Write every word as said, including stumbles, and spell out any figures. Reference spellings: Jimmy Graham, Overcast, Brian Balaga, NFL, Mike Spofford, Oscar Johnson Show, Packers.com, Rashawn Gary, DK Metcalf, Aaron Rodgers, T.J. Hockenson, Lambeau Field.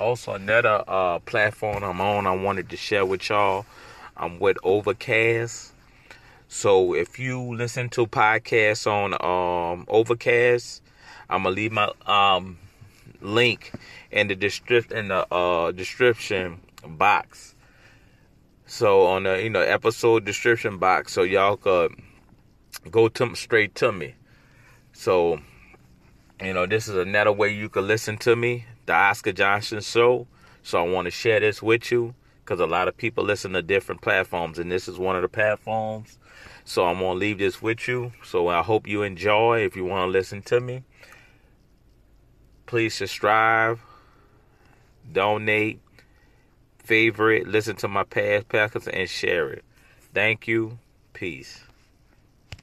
Also, another uh, platform I'm on, I wanted to share with y'all. I'm with Overcast. So if you listen to podcasts on um, Overcast, I'm gonna leave my um, link in the description in the uh, description box. So on the you know episode description box, so y'all could go to straight to me. So you know this is another way you could listen to me, the Oscar Johnson Show. So I want to share this with you, because a lot of people listen to different platforms, and this is one of the platforms. So I'm going to leave this with you. So I hope you enjoy. If you want to listen to me, please subscribe, donate, favorite, listen to my past podcasts, and share it. Thank you. Peace.